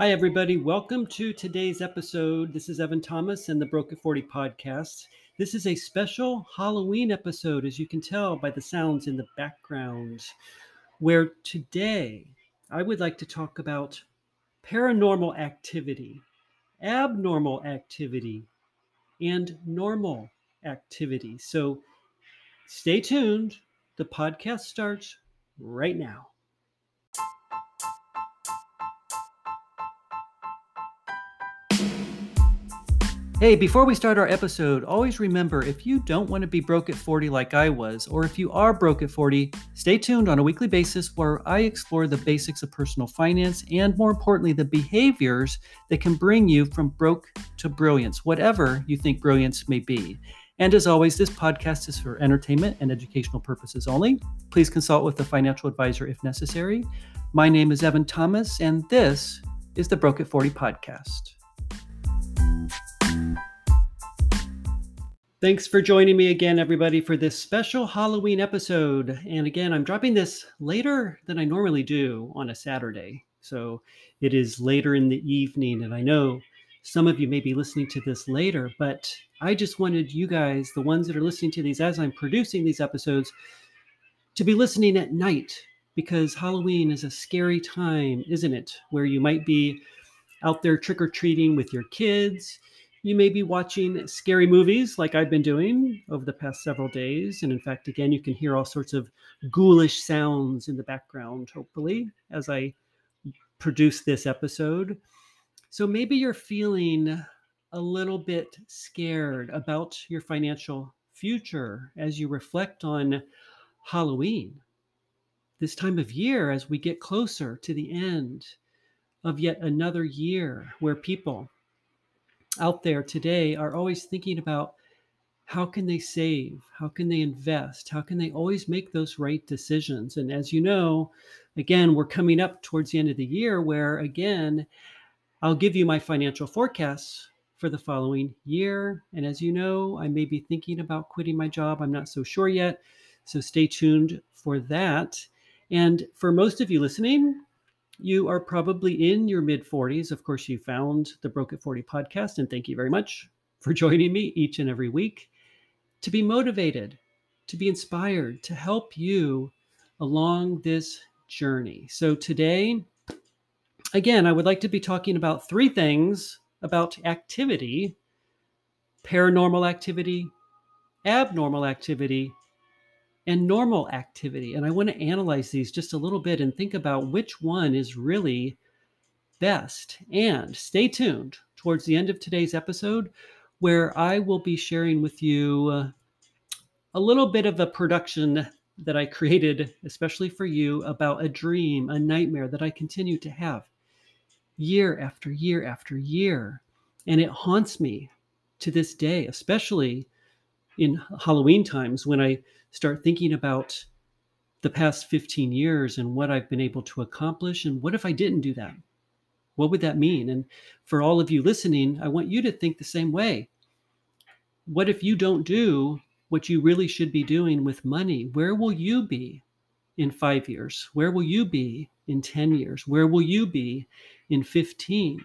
Hi, everybody. Welcome to today's episode. This is Evan Thomas and the Broke at 40 podcast. This is a special Halloween episode, as you can tell by the sounds in the background, where today I would like to talk about paranormal activity, abnormal activity, and normal activity. So stay tuned. The podcast starts right now. Hey, before we start our episode, always remember, if you don't want to be broke at 40 like I was, or if you are broke at 40, stay tuned on a weekly basis where I explore the basics of personal finance and, more importantly, the behaviors that can bring you from broke to brilliance, whatever you think brilliance may be. And as always, this podcast is for entertainment and educational purposes only. Please consult with a financial advisor if necessary. My name is Evan Thomas, and this is the Broke at 40 podcast. Thanks for joining me again, everybody, for this special Halloween episode. And again, I'm dropping this later than I normally do on a Saturday. So it is later in the evening. And I know some of you may be listening to this later, but I just wanted you guys, the ones that are listening to these as I'm producing these episodes, to be listening at night, because Halloween is a scary time, isn't it? Where you might be out there trick-or-treating with your kids. You may be watching scary movies like I've been doing over the past several days. And in fact, again, you can hear all sorts of ghoulish sounds in the background, hopefully, as I produce this episode. So maybe you're feeling a little bit scared about your financial future as you reflect on Halloween, this time of year, as we get closer to the end of yet another year where people out there today are always thinking about how can they save, how can they invest, how can they always make those right decisions. And as you know, again, we're coming up towards the end of the year where, again, I'll give you my financial forecasts for the following year. And as you know, I may be thinking about quitting my job. I'm not so sure yet. So stay tuned for that. And for most of you listening, you are probably in your mid-40s. Of course, you found the Broke at 40 podcast, and thank you very much for joining me each and every week to be motivated, to be inspired, to help you along this journey. So today, again, I would like to be talking about three things about activity: paranormal activity, abnormal activity, and normal activity. And I want to analyze these just a little bit and think about which one is really best. And stay tuned towards the end of today's episode, where I will be sharing with you a little bit of a production that I created, especially for you, about a dream, a nightmare that I continue to have year after year after year. And it haunts me to this day, especially in Halloween times when I start thinking about the past 15 years and what I've been able to accomplish. And what if I didn't do that? What would that mean? And for all of you listening, I want you to think the same way. What if you don't do what you really should be doing with money? Where will you be in 5 years? Where will you be in 10 years? Where will you be in 15?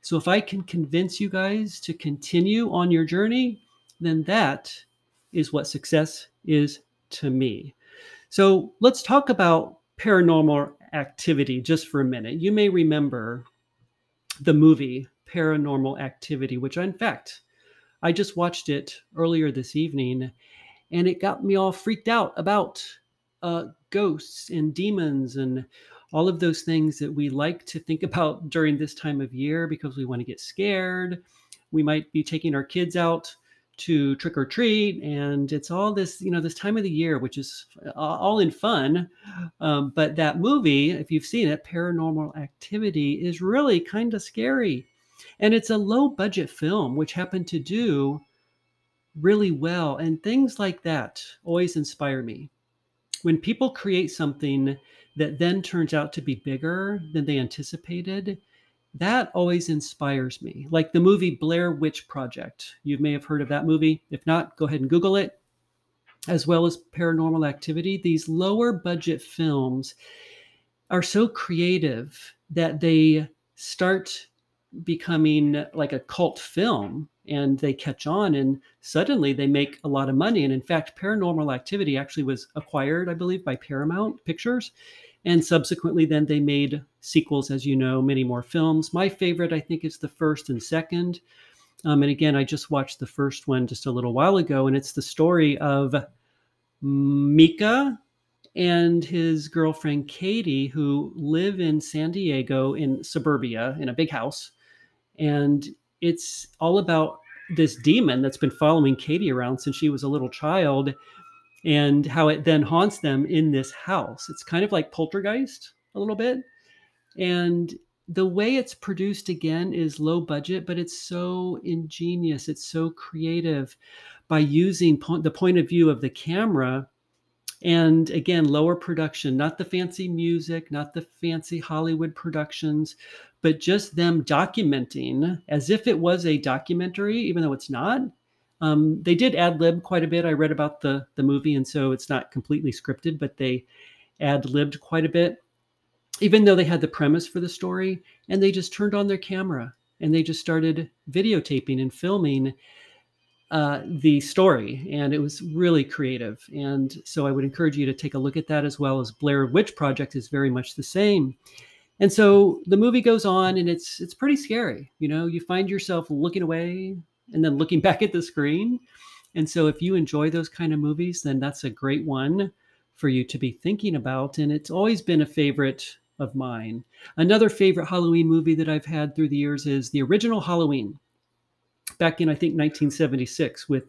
So if I can convince you guys to continue on your journey, then that is what success is to me. So let's talk about paranormal activity just for a minute. You may remember the movie Paranormal Activity, which in fact, I just watched it earlier this evening, and it got me all freaked out about ghosts and demons and all of those things that we like to think about during this time of year because we want to get scared. We might be taking our kids out to trick or treat. And it's all this, you know, this time of the year, which is all in fun. But that movie, if you've seen it, Paranormal Activity, is really kind of scary. And it's a low budget film, which happened to do really well. And things like that always inspire me. When people create something that then turns out to be bigger than they anticipated, that always inspires me. Like the movie Blair Witch Project. You may have heard of that movie. If not, go ahead and Google it. As well as Paranormal Activity. These lower budget films are so creative that they start becoming like a cult film, and they catch on, and suddenly they make a lot of money. And in fact, Paranormal Activity actually was acquired, I believe, by Paramount Pictures. And subsequently, then they made sequels, as you know, many more films. My favorite, I think, is the first and second. And again, I just watched the first one just a little while ago, and it's the story of Mika and his girlfriend, Katie, who live in San Diego in suburbia in a big house. And it's all about this demon that's been following Katie around since she was a little child, and how it then haunts them in this house. It's kind of like Poltergeist a little bit. And the way it's produced, again, is low budget, but it's so ingenious. It's so creative by using the point of view of the camera. And again, lower production, not the fancy music, not the fancy Hollywood productions, but just them documenting as if it was a documentary, even though it's not. They did ad-lib quite a bit. I read about the movie, and so it's not completely scripted, but they ad-libbed quite a bit, even though they had the premise for the story. And they just turned on their camera and they just started videotaping and filming the story. And it was really creative. And so I would encourage you to take a look at that, as well as Blair Witch Project is very much the same. And so the movie goes on, and it's pretty scary. You know, you find yourself looking away and then looking back at the screen. And so if you enjoy those kind of movies, then that's a great one for you to be thinking about. And it's always been a favorite of mine. Another favorite Halloween movie that I've had through the years is the original Halloween, back in, I think, 1976 with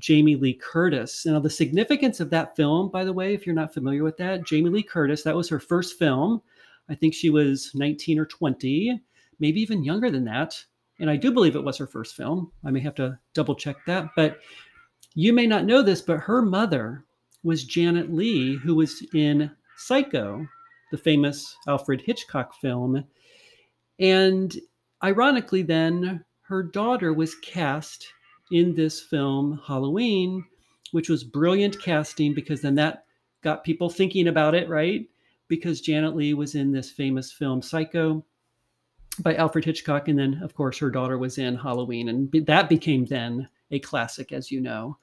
Jamie Lee Curtis. Now, the significance of that film, by the way, if you're not familiar with that, Jamie Lee Curtis, that was her first film. I think she was 19 or 20, maybe even younger than that. And I do believe it was her first film. I may have to double check that. But you may not know this, but her mother was Janet Leigh, who was in Psycho, the famous Alfred Hitchcock film. And ironically, then, her daughter was cast in this film, Halloween, which was brilliant casting, because then that got people thinking about it, right? Because Janet Leigh was in this famous film, Psycho, by Alfred Hitchcock. And then, of course, her daughter was in Halloween. And that became then a classic, as you know.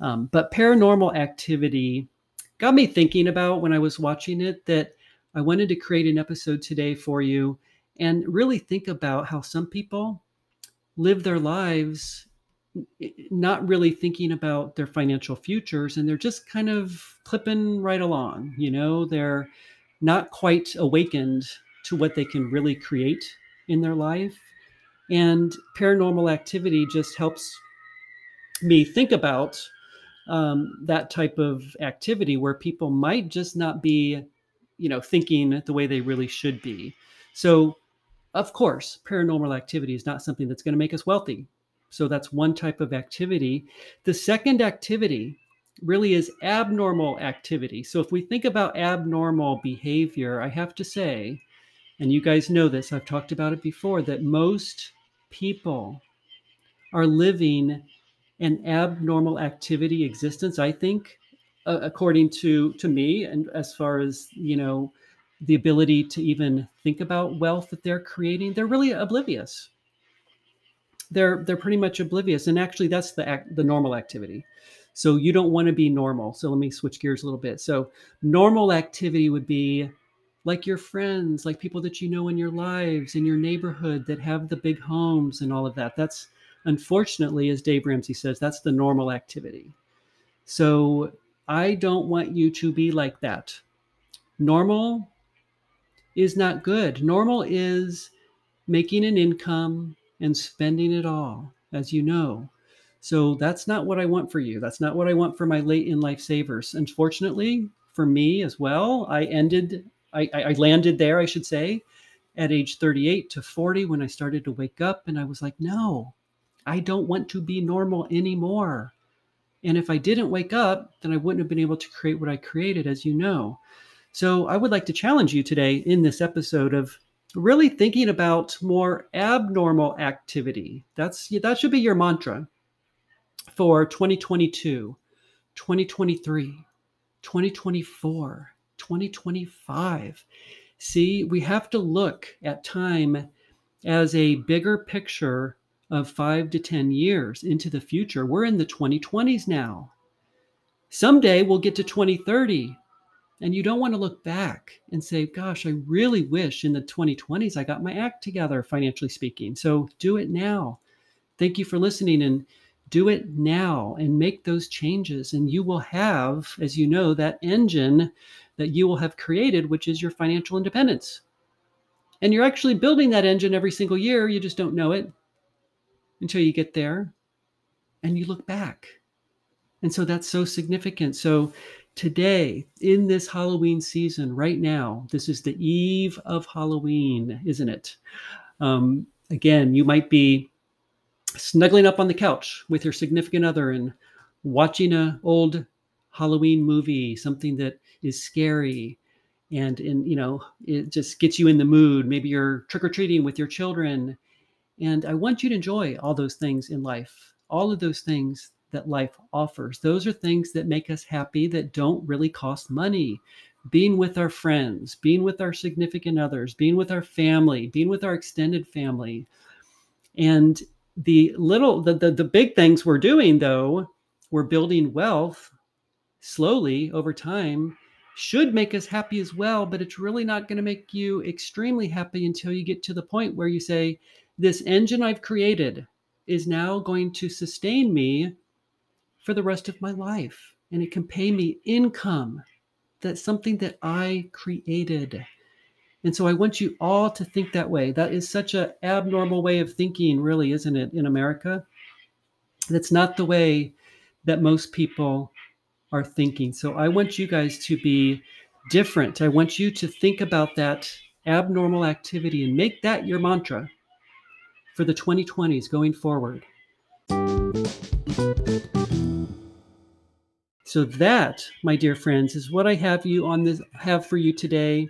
But Paranormal Activity got me thinking about, when I was watching it, that I wanted to create an episode today for you and really think about how some people live their lives not really thinking about their financial futures. And they're just kind of clipping right along. You know, they're not quite awakened to what they can really create in their life. And Paranormal Activity just helps me think about that type of activity where people might just not be, you know, thinking the way they really should be. So, of course, Paranormal Activity is not something that's going to make us wealthy. So that's one type of activity. The second activity really is abnormal activity. So if we think about abnormal behavior, I have to say, and you guys know this, I've talked about it before, that most people are living an abnormal activity existence, I think, according to me, and as far as, you know, the ability to even think about wealth that they're creating. They're really oblivious. They're pretty much oblivious. And actually, that's the normal activity. So you don't want to be normal. So let me switch gears a little bit. So normal activity would be like your friends, like people that you know in your lives, in your neighborhood, that have the big homes and all of that. That's, unfortunately, as Dave Ramsey says, that's the normal activity. So I don't want you to be like that. Normal is not good. Normal is making an income and spending it all, as you know. So that's not what I want for you. That's not what I want for my late in life savers. Unfortunately, for me as well, I landed there, I should say, at age 38 to 40 when I started to wake up. And I was like, no, I don't want to be normal anymore. And if I didn't wake up, then I wouldn't have been able to create what I created, as you know. So I would like to challenge you today in this episode of really thinking about more abnormal activity. That should be your mantra for 2022, 2023, 2024, 2025. See, we have to look at time as a bigger picture of 5 to 10 years into the future. We're in the 2020s now. Someday we'll get to 2030. And you don't want to look back and say, gosh, I really wish in the 2020s I got my act together, financially speaking. So do it now. Thank you for listening, and do it now and make those changes. And you will have, as you know, that engine that you will have created, which is your financial independence. And you're actually building that engine every single year. You just don't know it until you get there and you look back. And so that's so significant. So today, in this Halloween season, right now, this is the eve of Halloween, isn't it? Again, you might be snuggling up on the couch with your significant other and watching an old Halloween movie, something that is scary, and you know, it just gets you in the mood. Maybe you're trick-or-treating with your children. And I want you to enjoy all those things in life, all of those things that life offers. Those are things that make us happy, that don't really cost money. Being with our friends, being with our significant others, being with our family, being with our extended family. And the big things we're doing, though, we're building wealth slowly over time, should make us happy as well, but it's really not going to make you extremely happy until you get to the point where you say, this engine I've created is now going to sustain me for the rest of my life, and it can pay me income. That's something that I created. And so I want you all to think that way. That is such an abnormal way of thinking, really, isn't it, in America? That's not the way that most people are thinking. So I want you guys to be different. I want you to think about that abnormal activity and make that your mantra for the 2020s going forward. So that, my dear friends, is what I have for you today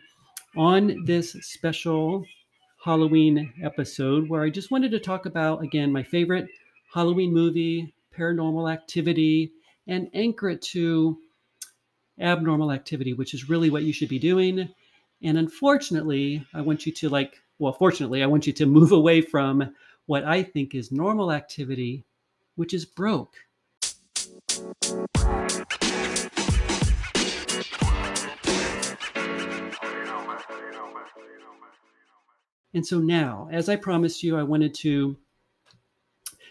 on this special Halloween episode, where I just wanted to talk about, again, my favorite Halloween movie, Paranormal Activity, and anchor it to abnormal activity, which is really what you should be doing. And unfortunately, fortunately, I want you to move away from what I think is normal activity, which is broke. And so now, as I promised you, I wanted to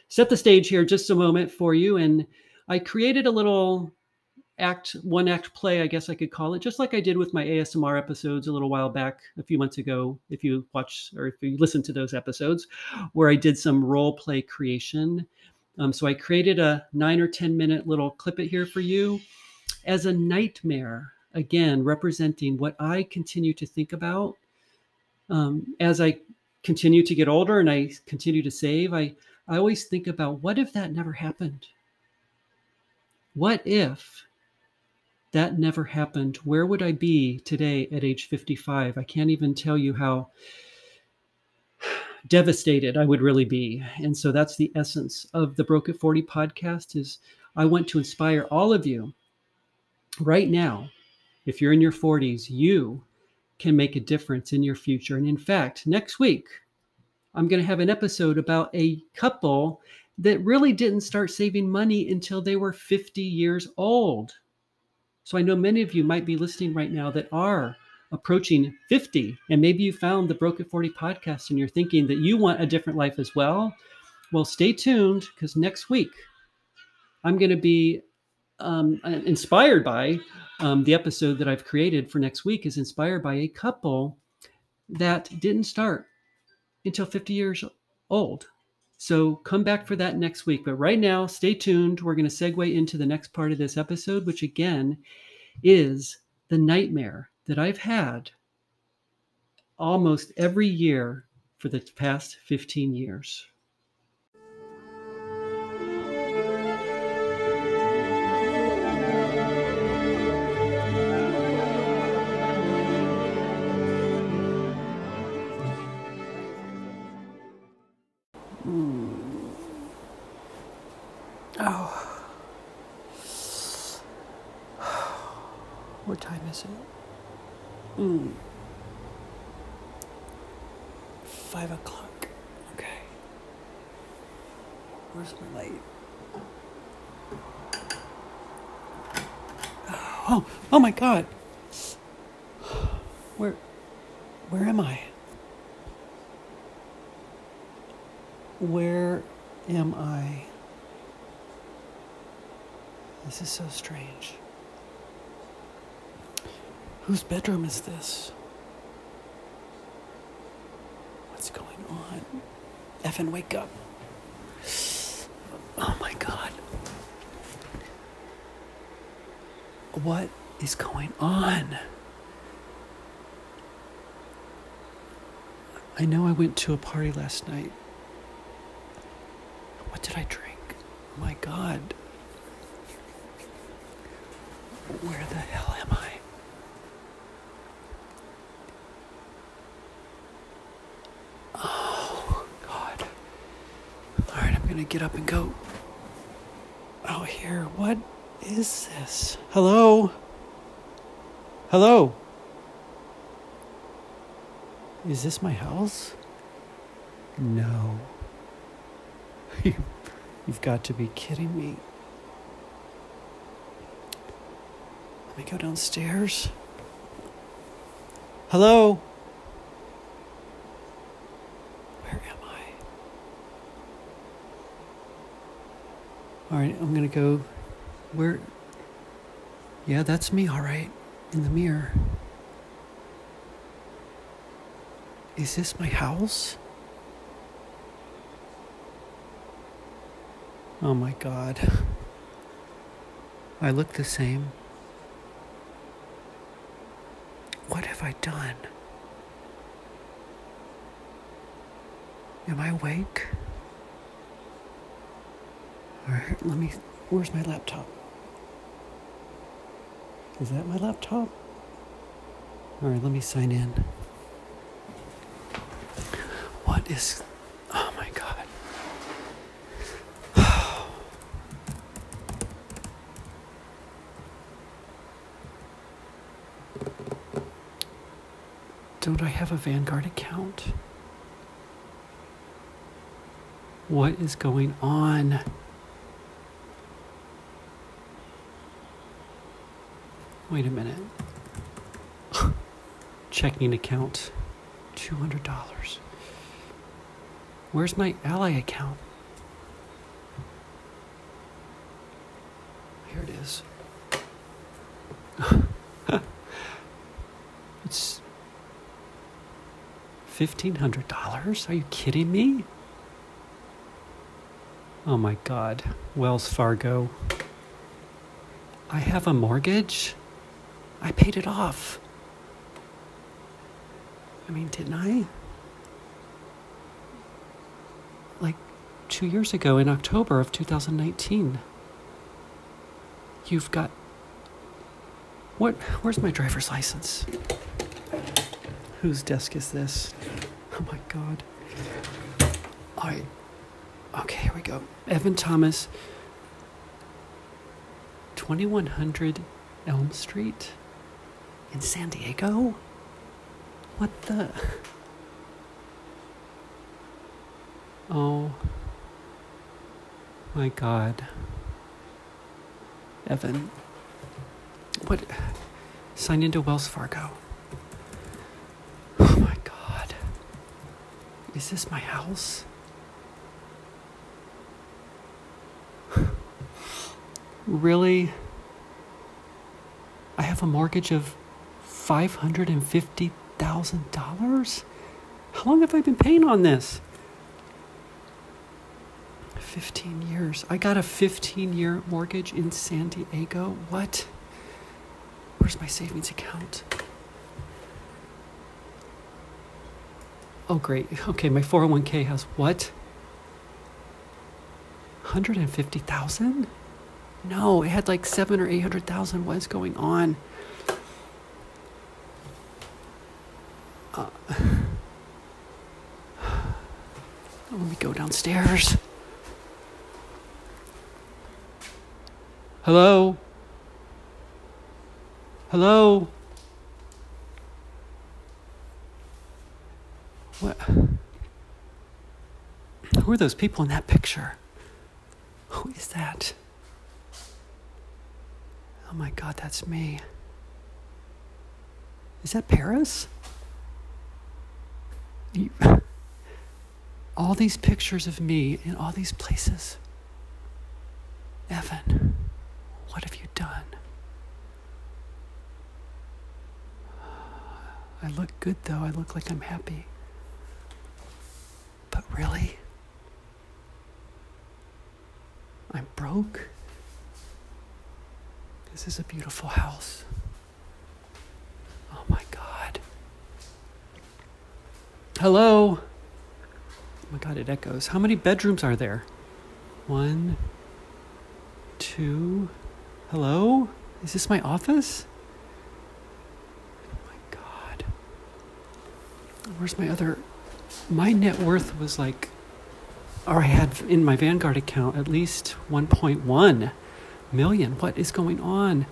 set the stage here just a moment for you. And I created a little one act play, I guess I could call it, just like I did with my ASMR episodes a little while back, a few months ago, if you watch or if you listen to those episodes, where I did some role play creation. So I created a 9 or 10 minute little clip here for you as a nightmare, again, representing what I continue to think about as I continue to get older and I continue to save. I always think about, what if that never happened? What if that never happened? Where would I be today at age 55? I can't even tell you how devastated I would really be. And so that's the essence of the Broke at 40 podcast, is I want to inspire all of you right now. If you're in your 40s, you can make a difference in your future. And in fact, next week, I'm going to have an episode about a couple that really didn't start saving money until they were 50 years old. So I know many of you might be listening right now that are approaching 50, and maybe you found the Broke at 40 podcast and you're thinking that you want a different life as well. Well, stay tuned, because next week I'm going to be inspired by the episode that I've created for next week is inspired by a couple that didn't start until 50 years old. So come back for that next week. But right now, stay tuned. We're going to segue into the next part of this episode, which again is the nightmare that I've had almost every year for the past 15 years. What time is it? 5 o'clock. Where's my light? Oh, oh my God. Where am I? Where am I? This is so strange. Whose bedroom is this? What's going on? Evan, wake up. Oh my God. What is going on? I know I went to a party last night. What did I drink? Oh my God. Where the hell am I? Oh God. All right, I'm gonna get up and go out here. What is this? Hello? Hello? Is this my house? No. You've got to be kidding me. Let me go downstairs. Hello? Where am I? All right, I'm gonna go. Where? Yeah, that's me, all right, in the mirror. Is this my house? Oh my God. I look the same. What have I done? Am I awake? All right, let me, where's my laptop? Is that my laptop? All right, let me sign in. What is, oh my God. Don't I have a Vanguard account? What is going on? Wait a minute. Checking account, $200. Where's my Ally account? Here it is. It's $1,500? Are you kidding me? Oh my God, Wells Fargo. I have a mortgage? I paid it off. I mean, didn't I? Like 2 years ago in October of 2019. You've got, what, where's my driver's license? Whose desk is this? Oh my God. All right, okay, here we go. Evan Thomas, 2100 Elm Street. In San Diego? What the? Oh my God. Evan, what? Sign into Wells Fargo. Oh my God. Is this my house? Really? I have a mortgage of $550,000? How long have I been paying on this? 15 years. I got a 15-year mortgage in San Diego. What? Where's my savings account? Oh, great. Okay, my 401k has what? $150,000? No, it had like $700,000 or $800,000. What is going on? Let me go downstairs. Hello? Hello? What? Who are those people in that picture? Who is that? Oh my God, that's me. Is that Paris? All these pictures of me in all these places. Evan, what have you done? I look good though, I look like I'm happy. But really? I'm broke? This is a beautiful house. Oh my God. Hello? Oh my God, it echoes. How many bedrooms are there? 1, 2, hello? Is this my office? Oh my God. Where's my other, my net worth was like, or I had in my Vanguard account at least 1.1 million. What is going on?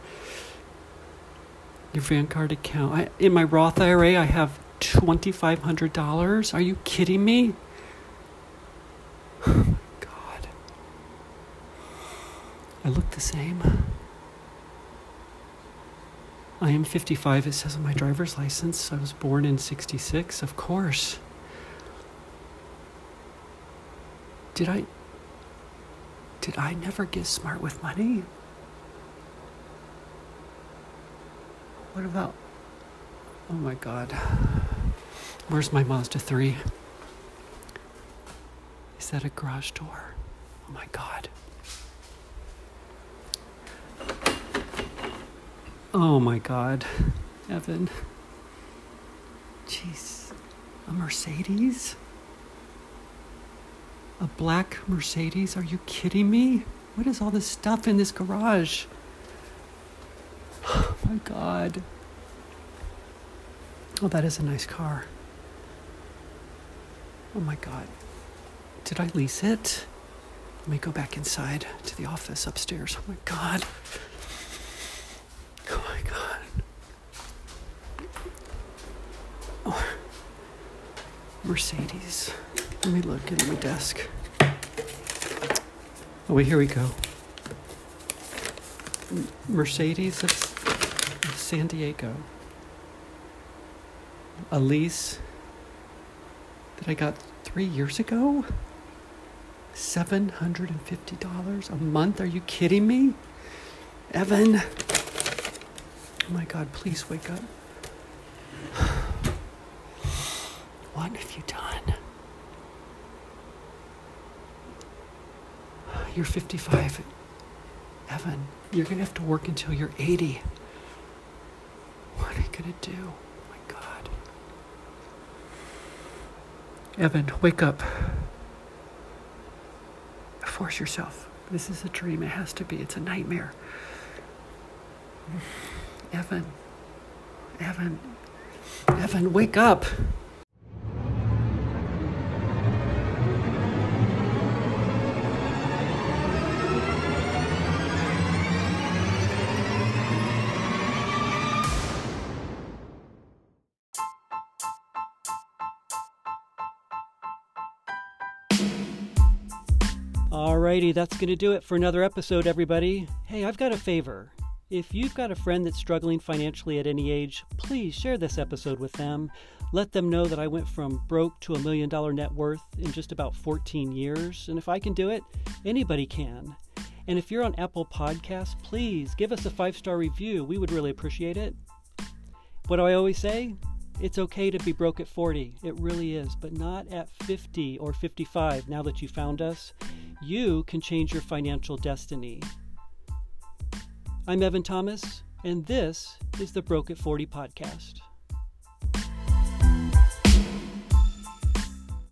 Your Vanguard account. In my Roth IRA, I have $2,500. Are you kidding me? Oh my God. I look the same. I am 55, it says on my driver's license. I was born in 66, of course. Did I never get smart with money? What about, oh my God. Where's my Mazda 3? Is that a garage door? Oh my God. Oh my God, Evan. Jeez, a Mercedes? A black Mercedes? Are you kidding me? What is all this stuff in this garage? Oh my God. Oh, that is a nice car. Oh my God. Did I lease it? Let me go back inside to the office upstairs. Oh my God. Oh my God. Oh. Mercedes. Let me look in my desk. Oh wait, here we go. Mercedes of San Diego. A lease that I got 3 years ago. $750 a month. Are you kidding me? Evan. Oh my God, please wake up. What have you done? You're 55. Evan, you're going to have to work until you're 80. What are you going to do? Oh my God. Evan, wake up. Force yourself. This is a dream. It has to be. It's a nightmare. Evan. Evan. Evan, wake up. Alrighty, that's going to do it for another episode, everybody. Hey, I've got a favor. If you've got a friend that's struggling financially at any age, please share this episode with them. Let them know that I went from broke to $1 million net worth in just about 14 years. And if I can do it, anybody can. And if you're on Apple Podcasts, please give us a 5-star review. We would really appreciate it. What do I always say? It's okay to be broke at 40. It really is, but not at 50 or 55 now that you found us. You can change your financial destiny. I'm Evan Thomas, and this is the Broke at 40 podcast.